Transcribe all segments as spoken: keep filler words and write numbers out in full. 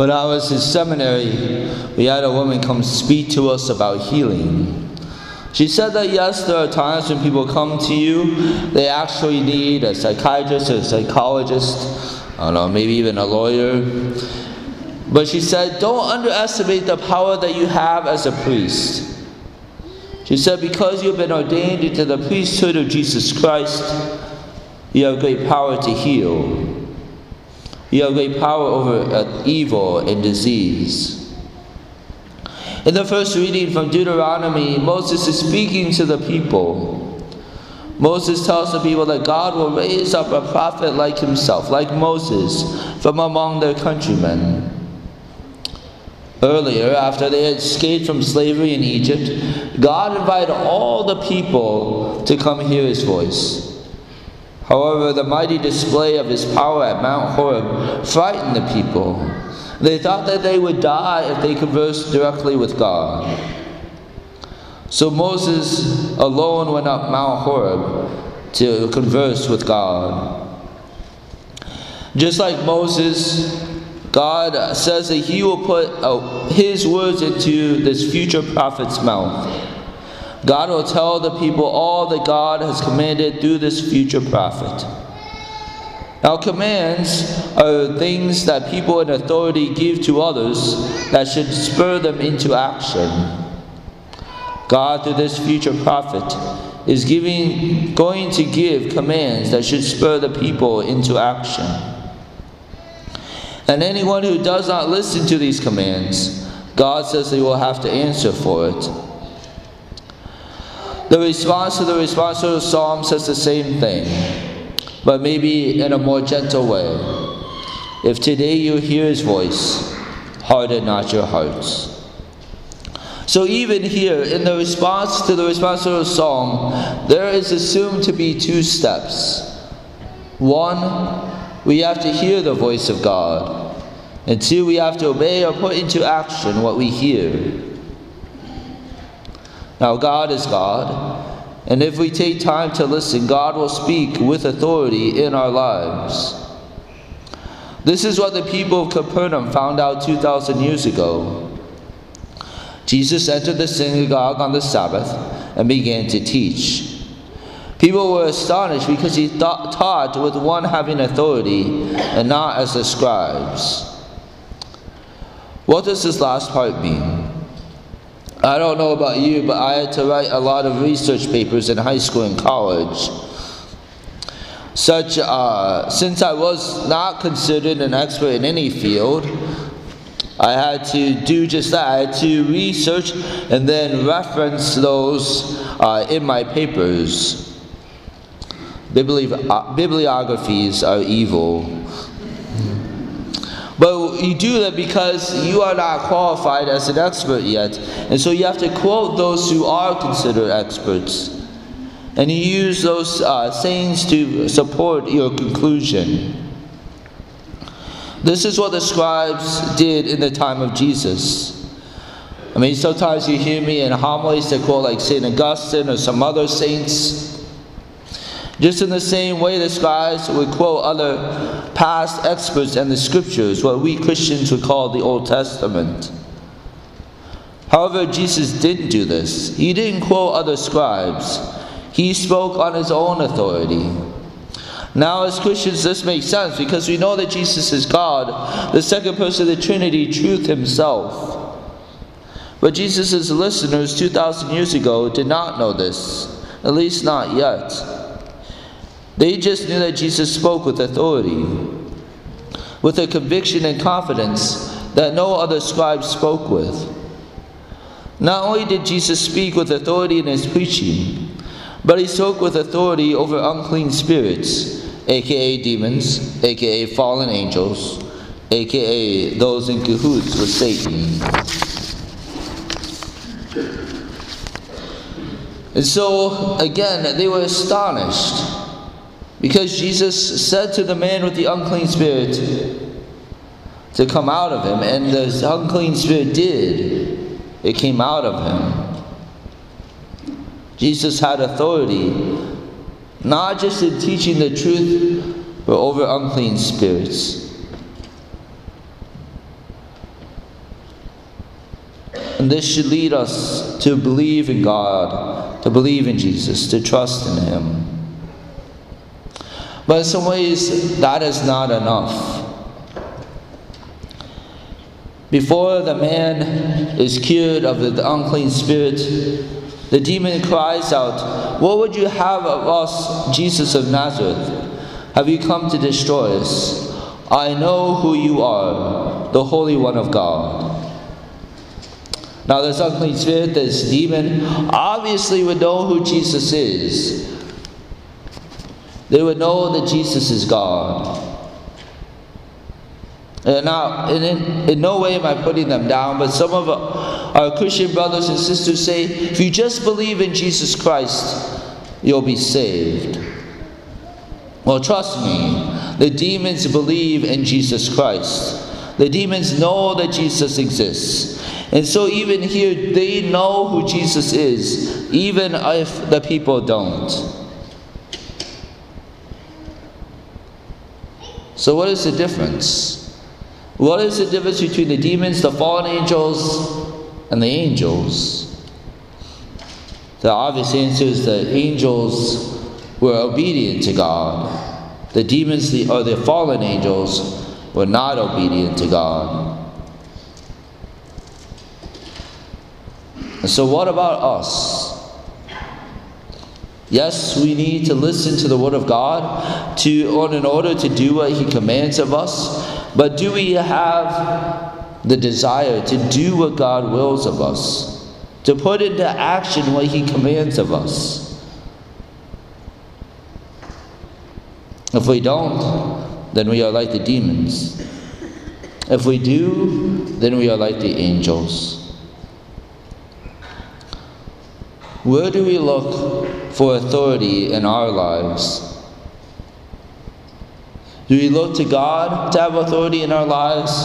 When I was in seminary, we had a woman come speak to us about healing. She said that yes, there are times when people come to you, they actually need a psychiatrist, a psychologist, I don't know, maybe even a lawyer. But she said, don't underestimate the power that you have as a priest. She said, because you've been ordained into the priesthood of Jesus Christ, you have great power to heal. You have great power over evil and disease. In the first reading from Deuteronomy, Moses is speaking to the people. Moses tells the people that God will raise up a prophet like himself, like Moses, from among their countrymen. Earlier, after they had escaped from slavery in Egypt, God invited all the people to come hear his voice. However, the mighty display of his power at Mount Horeb frightened the people. They thought that they would die if they conversed directly with God. So Moses alone went up Mount Horeb to converse with God. Just like Moses, God says that he will put his words into this future prophet's mouth. God will tell the people all that God has commanded through this future prophet. Now, commands are things that people in authority give to others that should spur them into action. God, through this future prophet, is giving, going to give commands that should spur the people into action. And anyone who does not listen to these commands, God says they will have to answer for it. The response to the responsorial psalm says the same thing, but maybe in a more gentle way. If today you hear his voice, harden not your hearts. So even here, in the response to the responsorial psalm, there is assumed to be two steps. One, we have to hear the voice of God. And two, we have to obey or put into action what we hear. Now, God is God. And if we take time to listen, God will speak with authority in our lives. This is what the people of Capernaum found out two thousand years ago. Jesus entered the synagogue on the Sabbath and began to teach. People were astonished because he thought, taught with one having authority and not as the scribes. What does this last part mean? I don't know about you, but I had to write a lot of research papers in high school and college. Such, uh, since I was not considered an expert in any field, I had to do just that. I had to research and then reference those uh, in my papers. Bibli- uh, bibliographies are evil. But you do that because you are not qualified as an expert yet. And so you have to quote those who are considered experts. And you use those uh, sayings to support your conclusion. This is what the scribes did in the time of Jesus. I mean, sometimes you hear me in homilies that quote like Saint Augustine or some other saints. Just in the same way the scribes would quote other past experts and the scriptures, what we Christians would call the Old Testament. However, Jesus didn't do this. He didn't quote other scribes. He spoke on his own authority. Now, as Christians, this makes sense because we know that Jesus is God, the second person of the Trinity, truth himself. But Jesus' listeners two thousand years ago did not know this, at least not yet. They just knew that Jesus spoke with authority, with a conviction and confidence that no other scribe spoke with. Not only did Jesus speak with authority in his preaching, but he spoke with authority over unclean spirits, aka demons, aka fallen angels, aka those in cahoots with Satan. And so, again, they were astonished, because Jesus said to the man with the unclean spirit to come out of him, and the unclean spirit did. It came out of him. Jesus had authority, not just in teaching the truth, but over unclean spirits. And this should lead us to believe in God, to believe in Jesus, to trust in Him. But in some ways, that is not enough. Before the man is cured of the unclean spirit, the demon cries out, "What would you have of us, Jesus of Nazareth? Have you come to destroy us? I know who you are, the Holy One of God." Now this unclean spirit, this demon, obviously would know who Jesus is. They would know that Jesus is God. And now, and in, in no way am I putting them down, but some of our Christian brothers and sisters say, if you just believe in Jesus Christ, you'll be saved. Well, trust me, the demons believe in Jesus Christ. The demons know that Jesus exists. And so even here, they know who Jesus is, even if the people don't. So what is the difference? What is the difference between the demons, the fallen angels, and the angels? The obvious answer is the angels were obedient to God. The demons, the, or the fallen angels, were not obedient to God. And so what about us? Yes, we need to listen to the Word of God to, in order to do what He commands of us. But do we have the desire to do what God wills of us? To put into action what He commands of us? If we don't, then we are like the demons. If we do, then we are like the angels. Where do we look for authority in our lives? Do we look to God to have authority in our lives?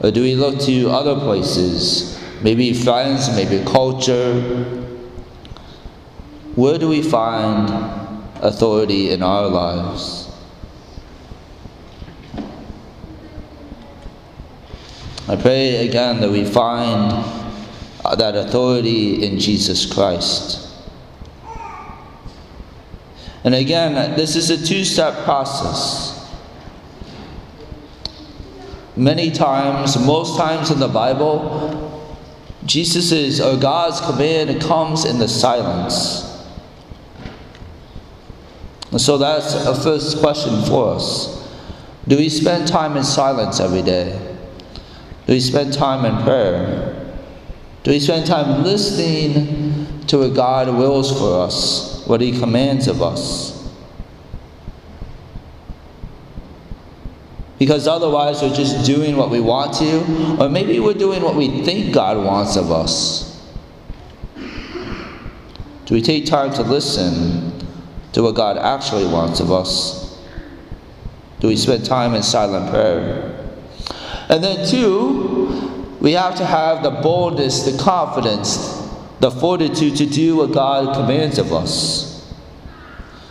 Or do we look to other places? Maybe friends, maybe culture. Where do we find authority in our lives? I pray again that we find that authority in Jesus Christ. And again, this is a two-step process. Many times, most times in the Bible, Jesus's or God's command comes in the silence. And so that's a first question for us. Do we spend time in silence every day? Do we spend time in prayer? Do we spend time listening to what God wills for us, what He commands of us? Because otherwise we're just doing what we want to, or maybe we're doing what we think God wants of us. Do we take time to listen to what God actually wants of us? Do we spend time in silent prayer? And then two, we have to have the boldness, the confidence, the fortitude to do what God commands of us.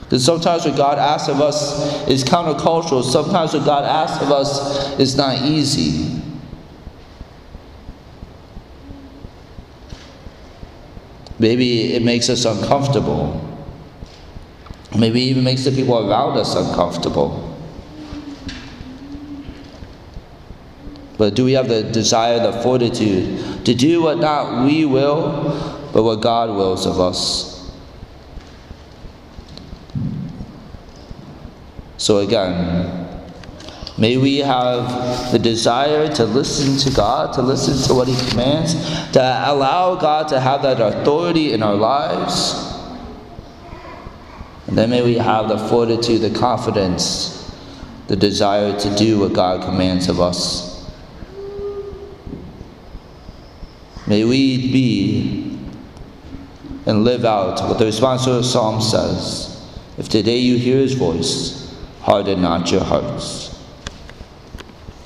Because sometimes what God asks of us is countercultural. Sometimes what God asks of us is not easy. Maybe it makes us uncomfortable. Maybe it even makes the people around us uncomfortable. But do we have the desire, the fortitude to do what not we will, but what God wills of us? So again, may we have the desire to listen to God, to listen to what He commands, to allow God to have that authority in our lives. And then may we have the fortitude, the confidence, the desire to do what God commands of us. May we be and live out what the responsive psalm says. If today you hear His voice, harden not your hearts.